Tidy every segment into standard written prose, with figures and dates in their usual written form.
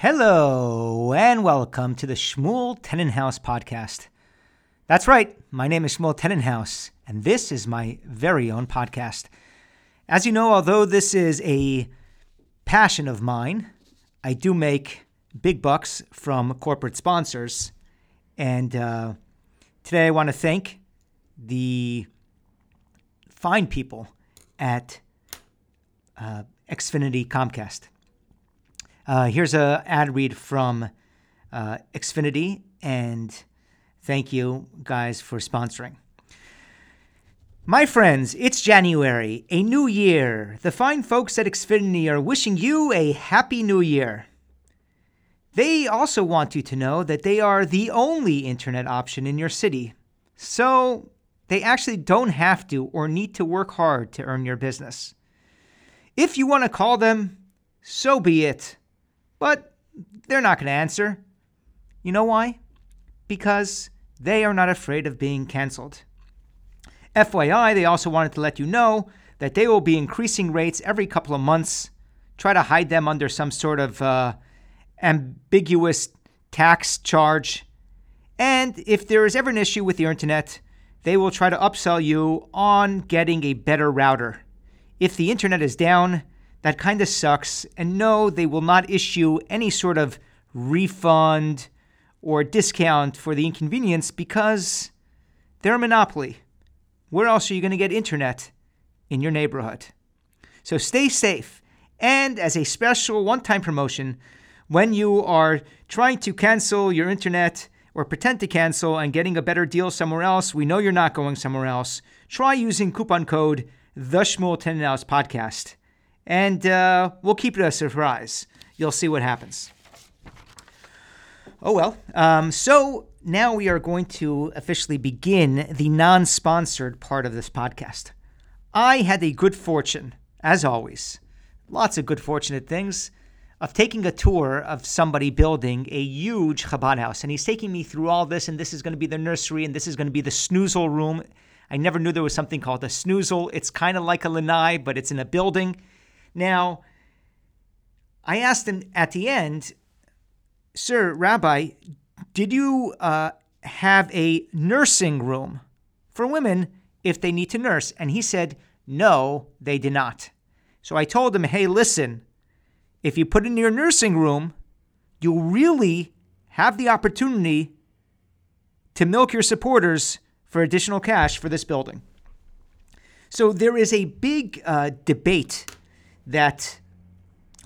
Hello and welcome to the Shmuel Tenenhouse podcast. That's right, my name is Shmuel Tenenhouse and this is my very own podcast. As you know, although this is a passion of mine, I do make big bucks from corporate sponsors. And today I want to thank the fine people at Xfinity Comcast. Here's an ad read from Xfinity, and thank you guys for sponsoring. My friends, it's January, a new year. The fine folks at Xfinity are wishing you a happy new year. They also want you to know that they are the only internet option in your city. So they actually don't have to or need to work hard to earn your business. If you want to call them, so be it. But they're not going to answer. You know why? Because they are not afraid of being canceled. FYI, they also wanted to let you know that they will be increasing rates every couple of months, try to hide them under some sort of ambiguous tax charge. And if there is ever an issue with your internet, they will try to upsell you on getting a better router. If the internet is down, that kind of sucks, and no, they will not issue any sort of refund or discount for the inconvenience because they're a monopoly. Where else are you going to get internet in your neighborhood? So stay safe. And as a special one-time promotion, when you are trying to cancel your internet or pretend to cancel and getting a better deal somewhere else, we know you're not going somewhere else, try using coupon code TheShmuelTenenhousePodcast. And we'll keep it a surprise. You'll see what happens. Oh, well. So now we are going to officially begin the non-sponsored part of this podcast. I had the good fortune, as always, lots of good fortunate things, of taking a tour of somebody building a huge Chabad house. And he's taking me through all this, and this is going to be the nursery, and this is going to be the schnoozle room. I never knew there was something called a schnoozle. It's kind of like a lanai, but it's in a building. Now, I asked him at the end, Sir, Rabbi, did you have a nursing room for women if they need to nurse? And he said, no, they did not. So I told him, hey, listen, if you put in your nursing room, you'll really have the opportunity to milk your supporters for additional cash for this building. So there is a big debate that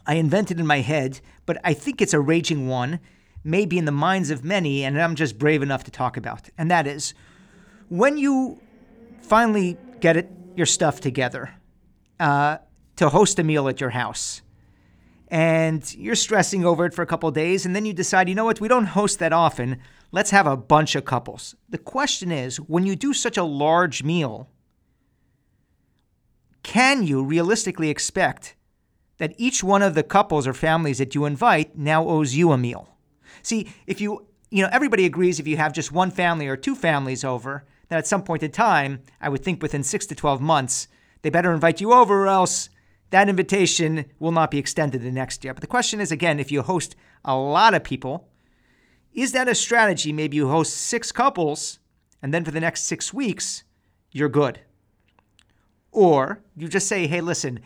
I invented in my head, but I think it's a raging one, maybe in the minds of many, and I'm just brave enough to talk about. And that is, when you finally get your stuff together to host a meal at your house, and you're stressing over it for a couple of days, and then you decide, you know what, we don't host that often, let's have a bunch of couples. The question is, when you do such a large meal, can you realistically expect that each one of the couples or families that you invite now owes you a meal? See, if you know, everybody agrees if you have just one family or two families over, that at some point in time, I would think within 6 to 12 months, they better invite you over or else that invitation will not be extended the next year. But the question is, again, if you host a lot of people, is that a strategy? Maybe you host 6 couples and then for the next 6 weeks, you're good. Or you just say, hey, listen,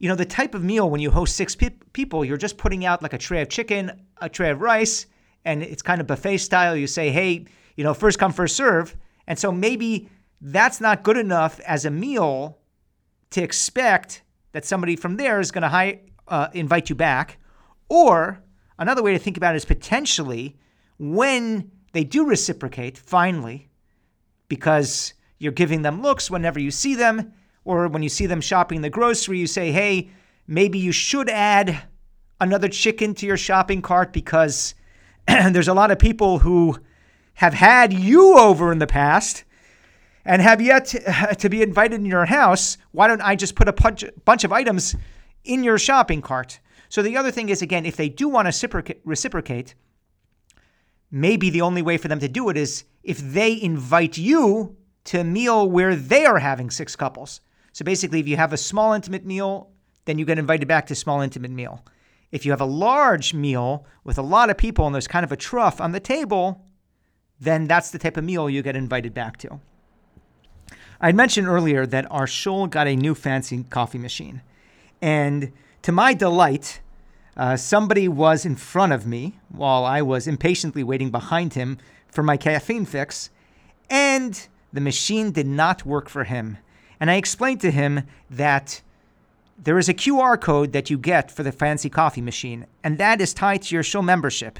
you know, the type of meal when you host 6 people, you're just putting out like a tray of chicken, a tray of rice, and it's kind of buffet style. You say, hey, you know, first come, first serve. And so maybe that's not good enough as a meal to expect that somebody from there is going to invite you back. Or another way to think about it is potentially when they do reciprocate, finally, because you're giving them looks whenever you see them, or when you see them shopping the grocery, you say, hey, maybe you should add another chicken to your shopping cart because there's a lot of people who have had you over in the past and have yet to be invited in your house. Why don't I just put a bunch of items in your shopping cart? So the other thing is, again, if they do want to reciprocate, maybe the only way for them to do it is if they invite you to a meal where they are having 6 couples. So basically, if you have a small intimate meal, then you get invited back to small intimate meal. If you have a large meal with a lot of people and there's kind of a trough on the table, then that's the type of meal you get invited back to. I mentioned earlier that our shul got a new fancy coffee machine. And to my delight, somebody was in front of me while I was impatiently waiting behind him for my caffeine fix, and the machine did not work for him. And I explained to him that there is a QR code that you get for the fancy coffee machine, and that is tied to your shul membership.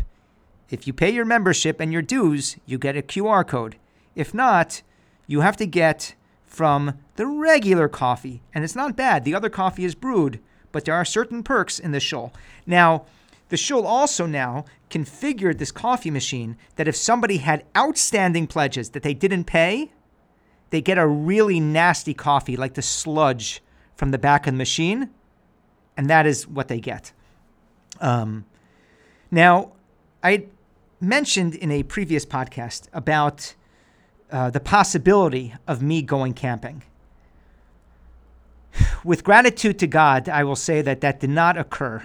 If you pay your membership and your dues, you get a QR code. If not, you have to get from the regular coffee, and it's not bad. The other coffee is brewed, but there are certain perks in the shul. Now, the shul also now configured this coffee machine that if somebody had outstanding pledges that they didn't pay, they get a really nasty coffee, like the sludge from the back of the machine, and that is what they get. Now, I mentioned in a previous podcast about the possibility of me going camping. With gratitude to God, I will say that that did not occur.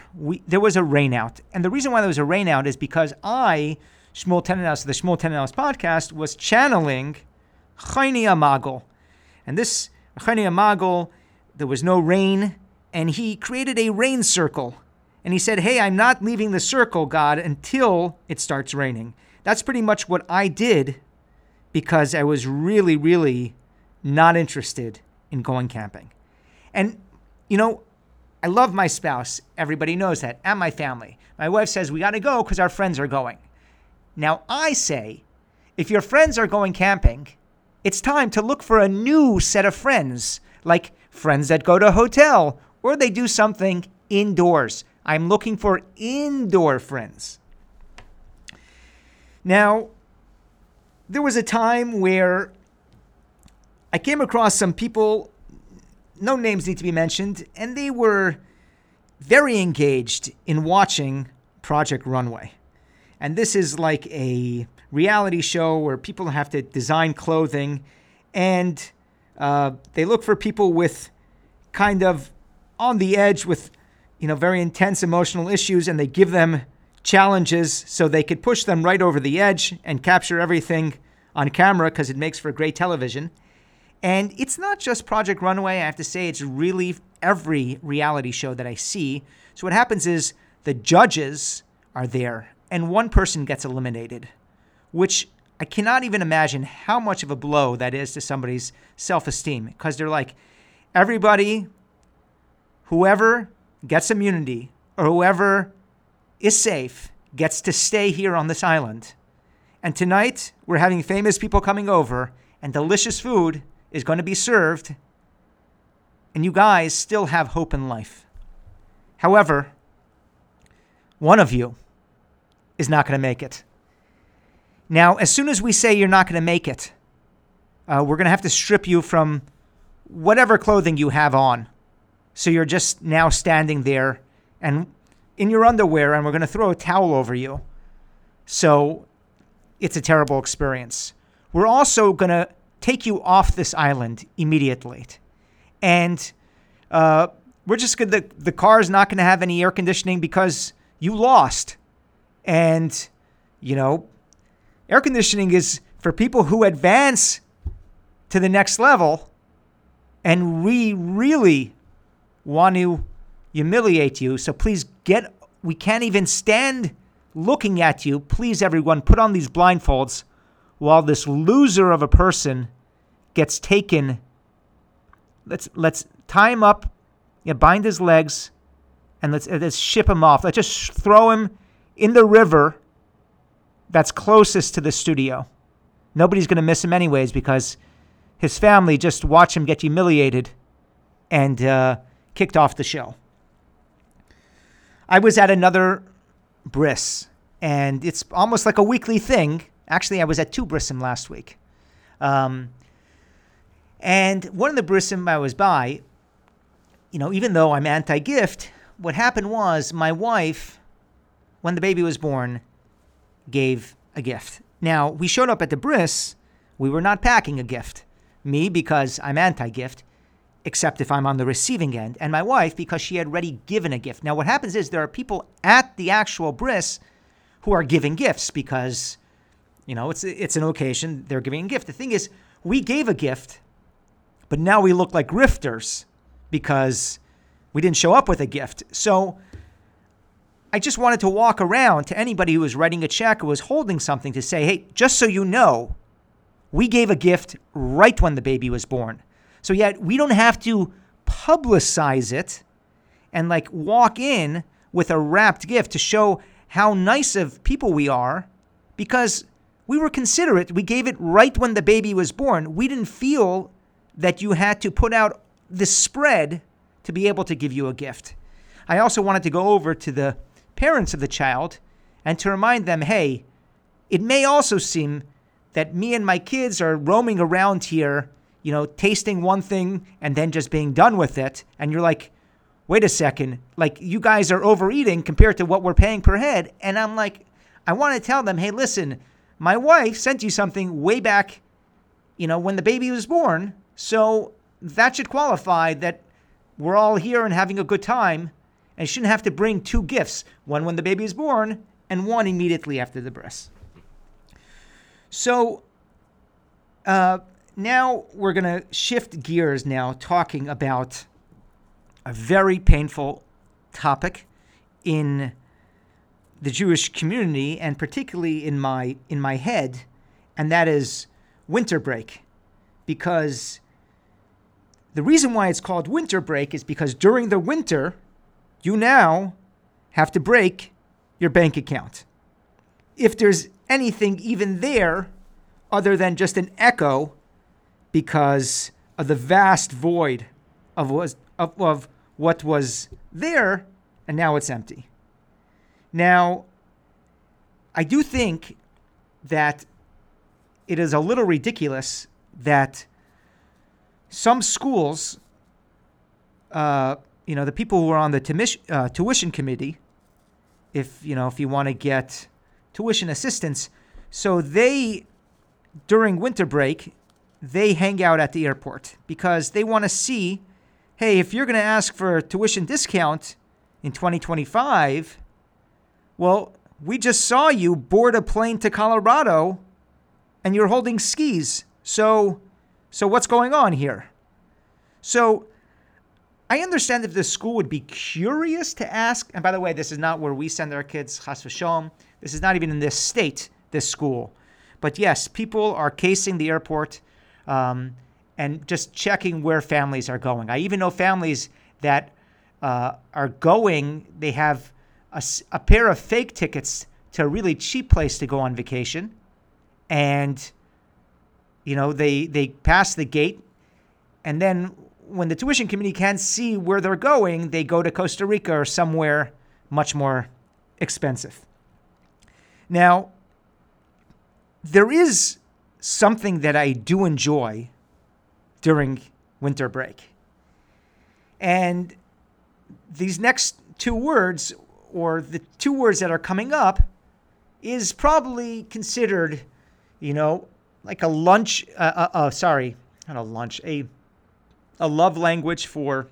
There was a rainout. And the reason why there was a rainout is because I, Shmuel Tenenhouse, the Shmuel Tenenhouse podcast, was channeling Choni HaMe'agel. And this Choni HaMe'agel, there was no rain, and he created a rain circle. And he said, hey, I'm not leaving the circle, God, until it starts raining. That's pretty much what I did, because I was really, really not interested in going camping. And, you know, I love my spouse. Everybody knows that. And my family. My wife says, we got to go because our friends are going. Now, I say, if your friends are going camping, it's time to look for a new set of friends, like friends that go to a hotel or they do something indoors. I'm looking for indoor friends. Now, there was a time where I came across some people, no names need to be mentioned, and they were very engaged in watching Project Runway. And this is like a reality show where people have to design clothing, and they look for people with kind of on the edge with, you know, very intense emotional issues, and they give them challenges so they could push them right over the edge and capture everything on camera because it makes for great television. And it's not just Project Runway. I have to say, it's really every reality show that I see. So what happens is the judges are there and one person gets eliminated, which I cannot even imagine how much of a blow that is to somebody's self-esteem, because they're like, everybody, whoever gets immunity or whoever is safe gets to stay here on this island. And tonight we're having famous people coming over and delicious food is going to be served, and you guys still have hope in life. However, one of you is not going to make it. Now, as soon as we say you're not going to make it, we're going to have to strip you from whatever clothing you have on. So you're just now standing there and in your underwear, and we're going to throw a towel over you. So it's a terrible experience. We're also going to take you off this island immediately. And we're just going to, the car's not going to have any air conditioning because you lost. And, you know, air conditioning is for people who advance to the next level, and we really want to humiliate you. So please we can't even stand looking at you. Please, everyone, put on these blindfolds while this loser of a person gets taken. Let's tie him up, bind his legs, and let's ship him off. Let's just throw him in the river that's closest to the studio. Nobody's going to miss him anyways because his family just watched him get humiliated and kicked off the show. I was at another Briss, and it's almost like a weekly thing. Actually, I was at two Brissim last week. And one of the Brissim I was by, you know, even though I'm anti-gift, what happened was my wife, when the baby was born, gave a gift. Now, we showed up at the Briss. We were not packing a gift. Me, because I'm anti-gift. except if I'm on the receiving end, and my wife, because she had already given a gift. Now, what happens is there are people at the actual bris who are giving gifts because, you know, it's an occasion, they're giving a gift. The thing is, we gave a gift, but now we look like grifters because we didn't show up with a gift. So I just wanted to walk around to anybody who was writing a check or was holding something to say, hey, just so you know, we gave a gift right when the baby was born. So yet we don't have to publicize it and like walk in with a wrapped gift to show how nice of people we are because we were considerate. We gave it right when the baby was born. We didn't feel that you had to put out the spread to be able to give you a gift. I also wanted to go over to the parents of the child and to remind them, hey, it may also seem that me and my kids are roaming around here, you know, tasting one thing and then just being done with it. And you're like, wait a second, like you guys are overeating compared to what we're paying per head. And I'm like, I want to tell them, hey, listen, my wife sent you something way back, you know, when the baby was born. So that should qualify that we're all here and having a good time and shouldn't have to bring two gifts, one when the baby is born and one immediately after the bris. So now we're going to shift gears now, talking about a very painful topic in the Jewish community and particularly in my head, and that is winter break. Because the reason why it's called winter break is because during the winter, you now have to break your bank account. If there's anything even there other than just an echo because of the vast void of what was there, and now it's empty. Now, I do think that it is a little ridiculous that some schools, you know, the people who are on the tuition committee, if you want to get tuition assistance, so they, during winter break, they hang out at the airport because they want to see, hey, if you're going to ask for a tuition discount in 2025, well, we just saw you board a plane to Colorado and you're holding skis. So what's going on here? So I understand if the school would be curious to ask, and by the way, this is not where we send our kids, Chas Vashom. This is not even in this state, this school. But yes, people are casing the airport and just checking where families are going. I even know families that are going, they have a pair of fake tickets to a really cheap place to go on vacation. And, you know, they pass the gate, and then when the tuition committee can't see where they're going, they go to Costa Rica or somewhere much more expensive. Now, there is something that I do enjoy during winter break. And these next two words, or the two words that are coming up, is probably considered, you know, like a lunch, a love language for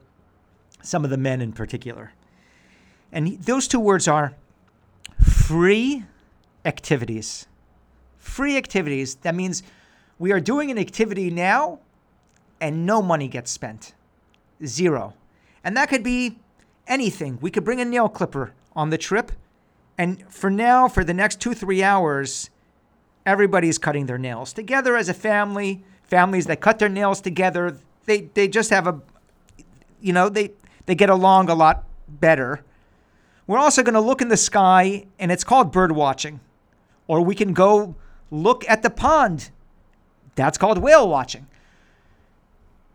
some of the men in particular. And those two words are free activities. Free activities. That means we are doing an activity now and no money gets spent. Zero. And that could be anything. We could bring a nail clipper on the trip. And for now, for the next 2-3 hours, everybody's cutting their nails together as a family. Families that cut their nails together, They just have a, you know, they get along a lot better. We're also going to look in the sky, and it's called bird watching. Or we can go look at the pond. That's called whale watching.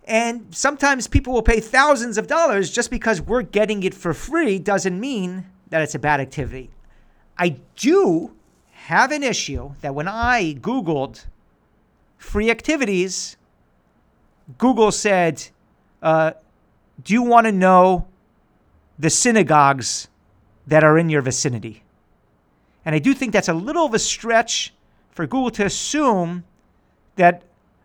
And sometimes people will pay thousands of dollars just because we're getting it for free doesn't mean that it's a bad activity. I do have an issue that when I Googled free activities, Google said, do you want to know the synagogues that are in your vicinity? And I do think that's a little of a stretch for Google to assume that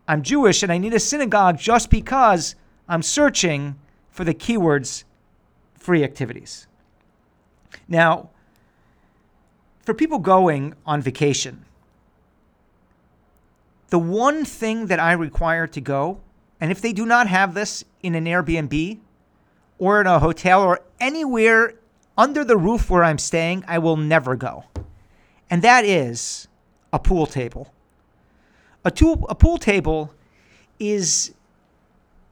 I'm Jewish and I need a synagogue just because I'm searching for the keywords free activities. Now, for people going on vacation, the one thing that I require to go, and if they do not have this in an Airbnb or in a hotel or anywhere under the roof where I'm staying, I will never go. And that is a pool table. A pool table is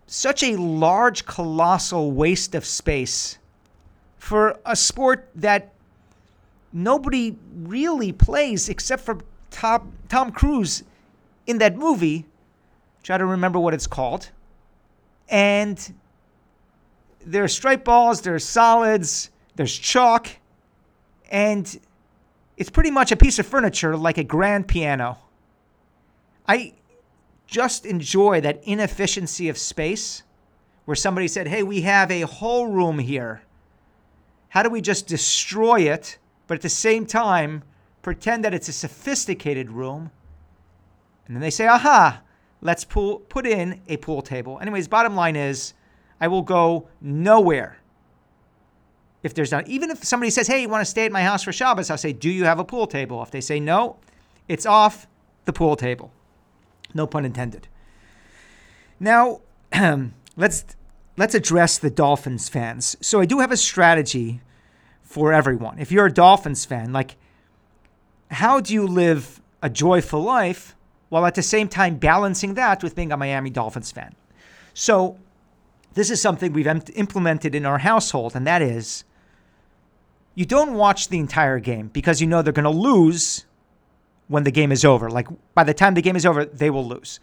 such a large, colossal waste of space for a sport that nobody really plays except for Tom Cruise in that movie. Try to remember what it's called. And there's striped balls, there's solids, there's chalk, and it's pretty much a piece of furniture like a grand piano. I just enjoy that inefficiency of space where somebody said, hey, we have a whole room here. How do we just destroy it, but at the same time, pretend that it's a sophisticated room? And then they say, aha, let's put in a pool table. Anyways, bottom line is, I will go nowhere if there's not, even if somebody says, hey, you want to stay at my house for Shabbos? I'll say, do you have a pool table? If they say no, it's off the pool table. No pun intended. Now, let's address the Dolphins fans. So I do have a strategy for everyone. If you're a Dolphins fan, like, how do you live a joyful life while at the same time balancing that with being a Miami Dolphins fan? So this is something we've implemented in our household, and that is you don't watch the entire game because you know they're going to lose when the game is over. Like, by the time the game is over, they will lose.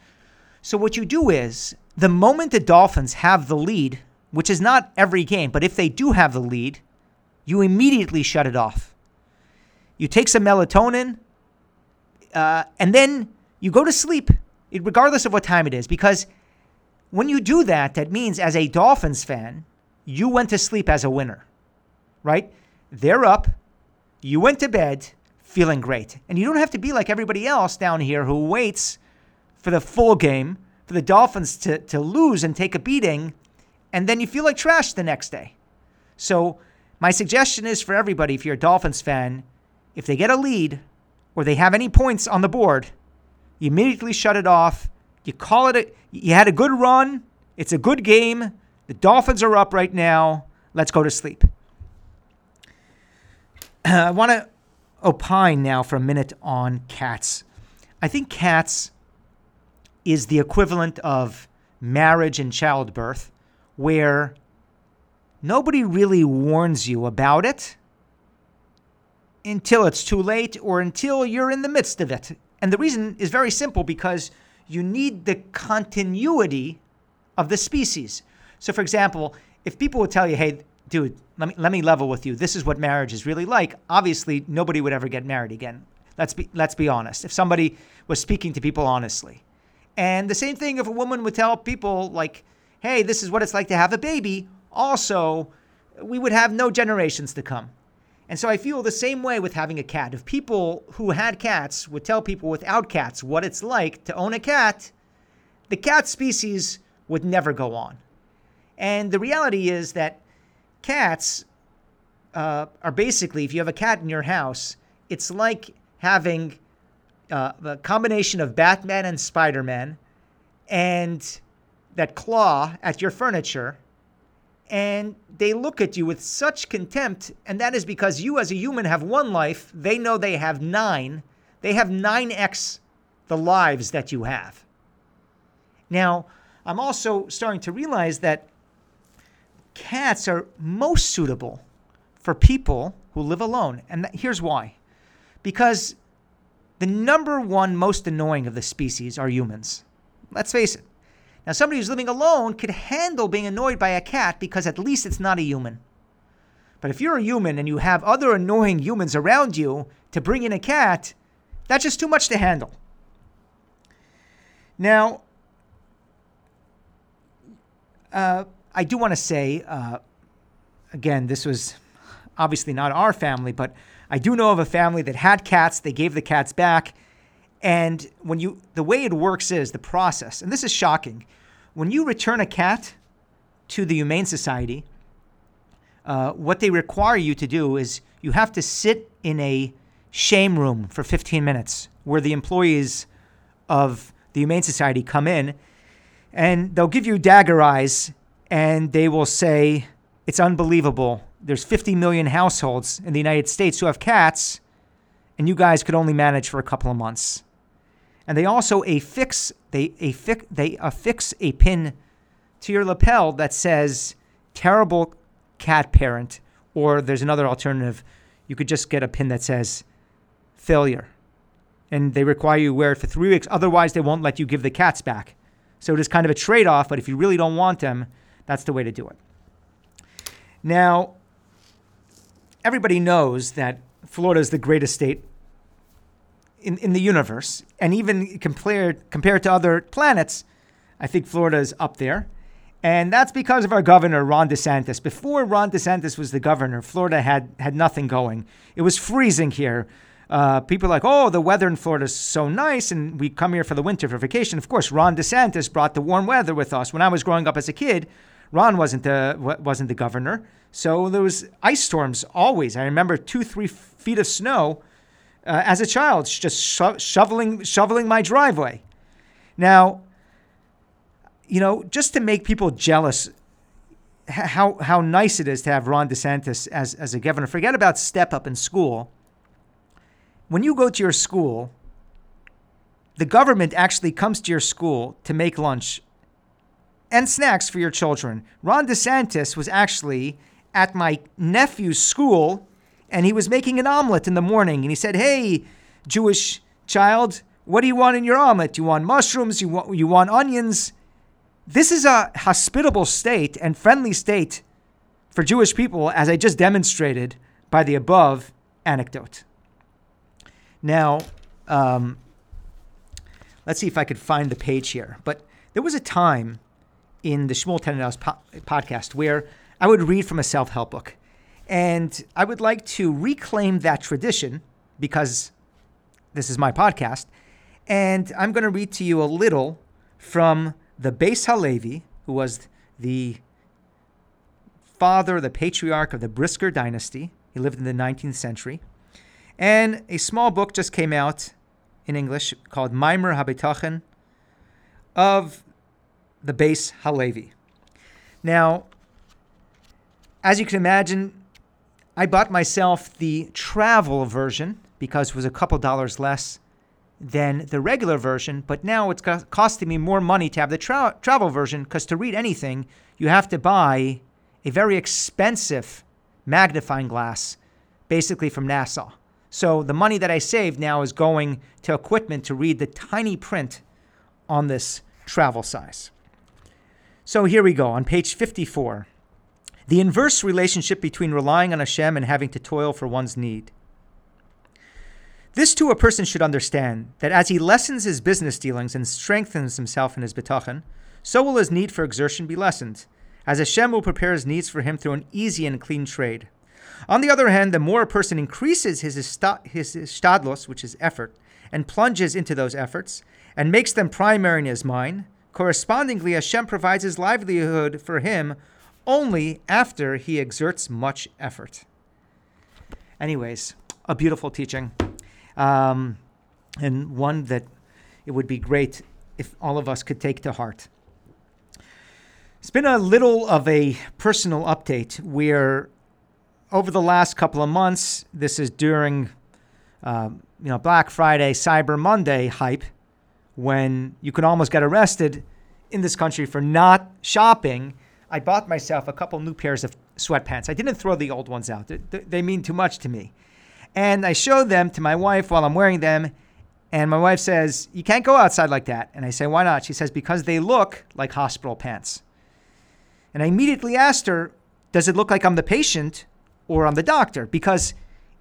So what you do is, the moment the Dolphins have the lead, which is not every game, but if they do have the lead, you immediately shut it off. You take some melatonin, and then you go to sleep, regardless of what time it is, because when you do that, that means as a Dolphins fan, you went to sleep as a winner, right? They're up, you went to bed, feeling great. And you don't have to be like everybody else down here who waits for the full game, for the Dolphins to lose and take a beating, and then you feel like trash the next day. So my suggestion is for everybody, if you're a Dolphins fan, if they get a lead or they have any points on the board, you immediately shut it off. You call it you had a good run. It's a good game. The Dolphins are up right now. Let's go to sleep. I want to opine now for a minute on cats. I think cats is the equivalent of marriage and childbirth, where nobody really warns you about it until it's too late or until you're in the midst of it. And the reason is very simple, because you need the continuity of the species. So, for example, if people would tell you, hey, dude, let me level with you. This is what marriage is really like. Obviously, nobody would ever get married again. Let's be honest. If somebody was speaking to people honestly. And the same thing if a woman would tell people, like, hey, this is what it's like to have a baby. Also, we would have no generations to come. And so I feel the same way with having a cat. If people who had cats would tell people without cats what it's like to own a cat, the cat species would never go on. And the reality is that cats are basically, if you have a cat in your house, it's like having a combination of Batman and Spider-Man and that claw at your furniture. And they look at you with such contempt, and that is because you as a human have one life. They know they have 9. They have 9x the lives that you have. Now, I'm also starting to realize that cats are most suitable for people who live alone. And here's why. Because the number one most annoying of the species are humans. Let's face it. Now, somebody who's living alone could handle being annoyed by a cat because at least it's not a human. But if you're a human and you have other annoying humans around you, to bring in a cat, that's just too much to handle. Now, I do want to say, again, this was obviously not our family, but I do know of a family that had cats. They gave the cats back. And the way it works is the process, and this is shocking. When you return a cat, to the Humane Society, what they require you to do is you have to sit in a shame room for 15 minutes where the employees of the Humane Society come in, and they'll give you dagger eyes, and they will say, it's unbelievable. There's 50 million households in the United States who have cats, and you guys could only manage for a couple of months. And they also affix a pin to your lapel that says, terrible cat parent, or there's another alternative. You could just get a pin that says, failure. And they require you wear it for 3 weeks. Otherwise, they won't let you give the cats back. So it is kind of a trade-off, but if you really don't want them, that's the way to do it. Now, everybody knows that Florida is the greatest state in the universe. And even compared to other planets, I think Florida is up there. And that's because of our governor, Ron DeSantis. Before Ron DeSantis was the governor, Florida had nothing going. It was freezing here. People are like, oh, the weather in Florida is so nice, and we come here for the winter for vacation. Of course, Ron DeSantis brought the warm weather with us. When I was growing up as a kid, Ron wasn't the governor, so there was ice storms always. I remember 2-3 feet of snow as a child, just shoveling my driveway. Now, you know, just to make people jealous, how nice it is to have Ron DeSantis as a governor. Forget about step up in school. When you go to your school, the government actually comes to your school to make lunch and snacks for your children. Ron DeSantis was actually at my nephew's school, and he was making an omelet in the morning. And he said, hey, Jewish child, what do you want in your omelet? You want mushrooms? You want onions? This is a hospitable state and friendly state for Jewish people, as I just demonstrated by the above anecdote. Now, let's see if I could find the page here. But there was a time in the Shmuel Tenenhouse podcast where I would read from a self-help book. And I would like to reclaim that tradition because this is my podcast. And I'm going to read to you a little from the Beis Haleivi, who was the father, the patriarch of the Brisker dynasty. He lived in the 19th century. And a small book just came out in English called Meimar Habitachon of the Beis Haleivi. Now, as you can imagine, I bought myself the travel version because it was a couple dollars less than the regular version, but now it's costing me more money to have the travel version because to read anything, you have to buy a very expensive magnifying glass, basically from NASA. So the money that I saved now is going to equipment to read the tiny print on this travel size. So here we go on page 54. The inverse relationship between relying on Hashem and having to toil for one's need. This too a person should understand, that as he lessens his business dealings and strengthens himself in his betachen, so will his need for exertion be lessened, as Hashem will prepare his needs for him through an easy and clean trade. On the other hand, the more a person increases his stadlos, which is effort, and plunges into those efforts, and makes them primary in his mind, correspondingly Hashem provides his livelihood for him only after he exerts much effort. Anyways, a beautiful teaching, and one that it would be great if all of us could take to heart. It's been a little of a personal update where over the last couple of months, this is during Black Friday, Cyber Monday hype, when you can almost get arrested in this country for not shopping. I bought myself a couple new pairs of sweatpants. I didn't throw the old ones out. They mean too much to me. And I show them to my wife while I'm wearing them. And my wife says, you can't go outside like that. And I say, why not? She says, because they look like hospital pants. And I immediately asked her, does it look like I'm the patient or I'm the doctor? Because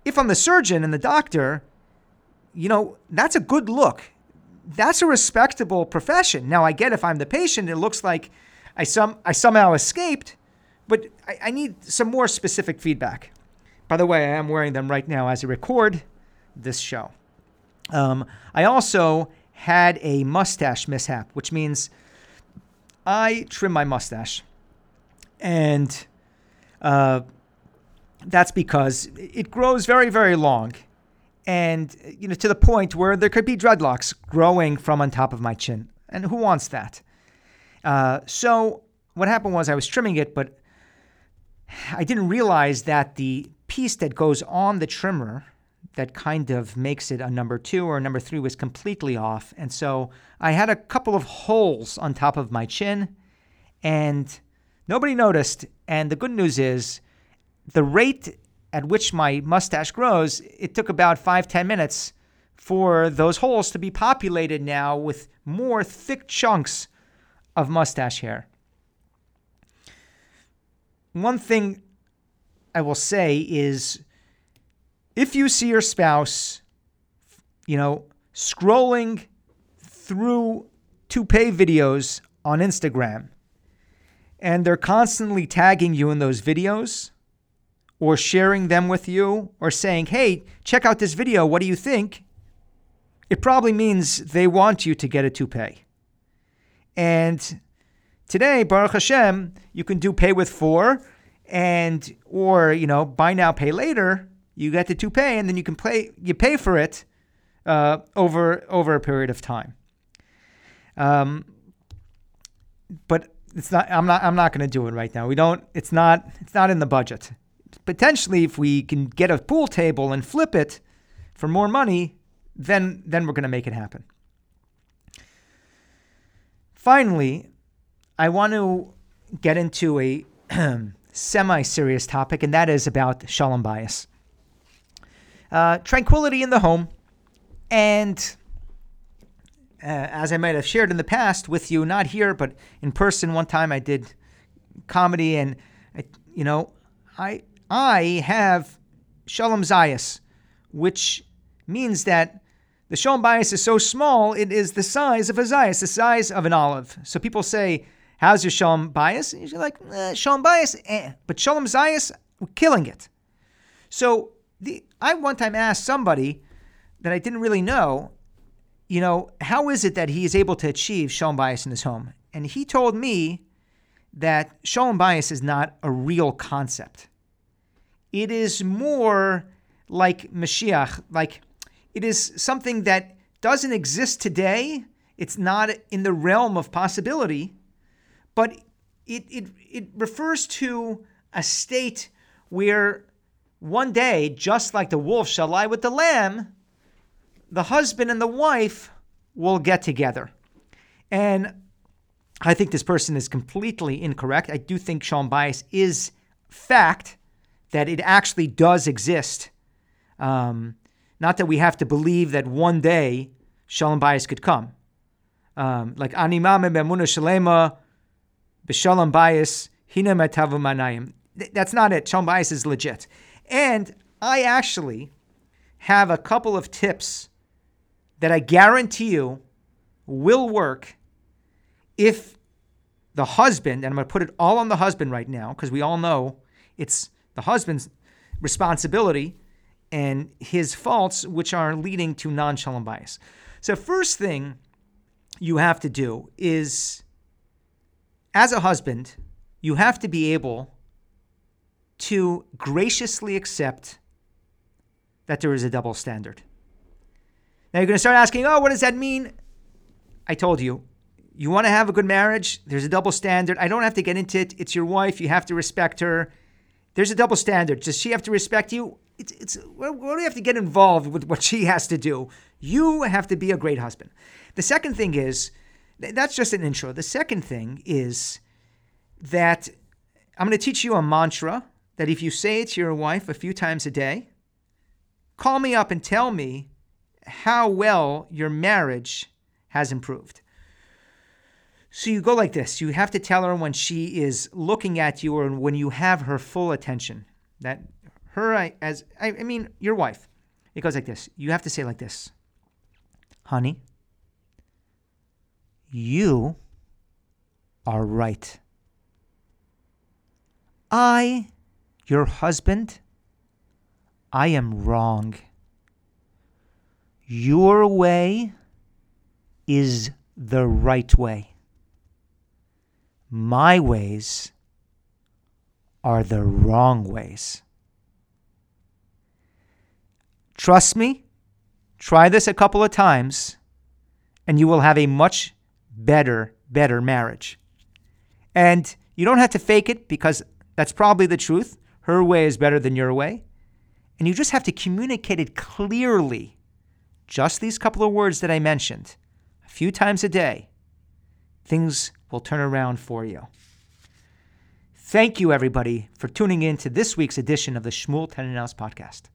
if I'm the surgeon and the doctor, you know, that's a good look. That's a respectable profession. Now, I get if I'm the patient, it looks like I somehow escaped, but I need some more specific feedback. By the way, I am wearing them right now as I record this show. I also had a mustache mishap, which means I trim my mustache. And that's because it grows very, very long. And, you know, to the point where there could be dreadlocks growing from on top of my chin. And who wants that? So what happened was I was trimming it, but I didn't realize that the piece that goes on the trimmer that kind of makes it a number 2 or a number 3 was completely off. And so I had a couple of holes on top of my chin and nobody noticed. And the good news is the rate at which my mustache grows, it took about 5-10 minutes for those holes to be populated now with more thick chunks of mustache hair. One thing I will say is, if you see your spouse, you know, scrolling through toupee videos on Instagram, and they're constantly tagging you in those videos, or sharing them with you, or saying, hey, check out this video, what do you think? It probably means they want you to get a toupee. And today, Baruch Hashem, you can do pay with 4, and or, you know, buy now, pay later. You get the toupee, and then you can pay for it over a period of time. But it's not. I'm not going to do it right now. We don't. It's not in the budget. Potentially, if we can get a pool table and flip it for more money, then we're going to make it happen. Finally, I want to get into a semi-serious topic, and that is about Shalom Bayis. Tranquility in the home, and as I might have shared in the past with you, not here, but in person, one time I did comedy, and I have Shalom Zayis, which means that the Shalom Bayis is so small, it is the size of a zayis, the size of an olive. So people say, how's your Shalom Bayis? And you're like, Shalom Bayis, but Shalom Zayis, we're killing it. So I one time asked somebody that I didn't really know, you know, how is it that he is able to achieve Shalom Bayis in his home? And he told me that Shalom Bayis is not a real concept. It is more like Mashiach, like it is something that doesn't exist today. It's not in the realm of possibility, but it refers to a state where one day, just like the wolf shall lie with the lamb, the husband and the wife will get together. And I think this person is completely incorrect. I do think Shalom Bayis is fact, that it actually does exist. Not that we have to believe that one day Shalom Bayis could come. Like, Ani Mameh Be'emunah Shalema B'Shalom Bayis Hine Matavu Manayim. That's not it. Shalom Bayis is legit. And I actually have a couple of tips that I guarantee you will work if the husband, and I'm going to put it all on the husband right now, because we all know it's the husband's responsibility and his faults, which are leading to non-Shalom Bayis. So first thing you have to do is, as a husband, you have to be able to graciously accept that there is a double standard. Now you're going to start asking, oh, what does that mean? I told you, you want to have a good marriage, there's a double standard. I don't have to get into it. It's your wife. You have to respect her. There's a double standard. Does she have to respect you? What do you have to get involved with what she has to do? You have to be a great husband. The second thing is, that's just an intro. The second thing is that I'm going to teach you a mantra that if you say it to your wife a few times a day, call me up and tell me how well your marriage has improved. So you go like this. You have to tell her when she is looking at you or when you have her full attention. That her, as I mean, your wife. It goes like this. You have to say like this. Honey, you are right. I, your husband, I am wrong. Your way is the right way. My ways are the wrong ways. Trust me, try this a couple of times, and you will have a much better marriage. And you don't have to fake it, because that's probably the truth. Her way is better than your way. And you just have to communicate it clearly. Just these couple of words that I mentioned, a few times a day, things will turn around for you. Thank you, everybody, for tuning in to this week's edition of the Shmuel Tenenhouse Podcast.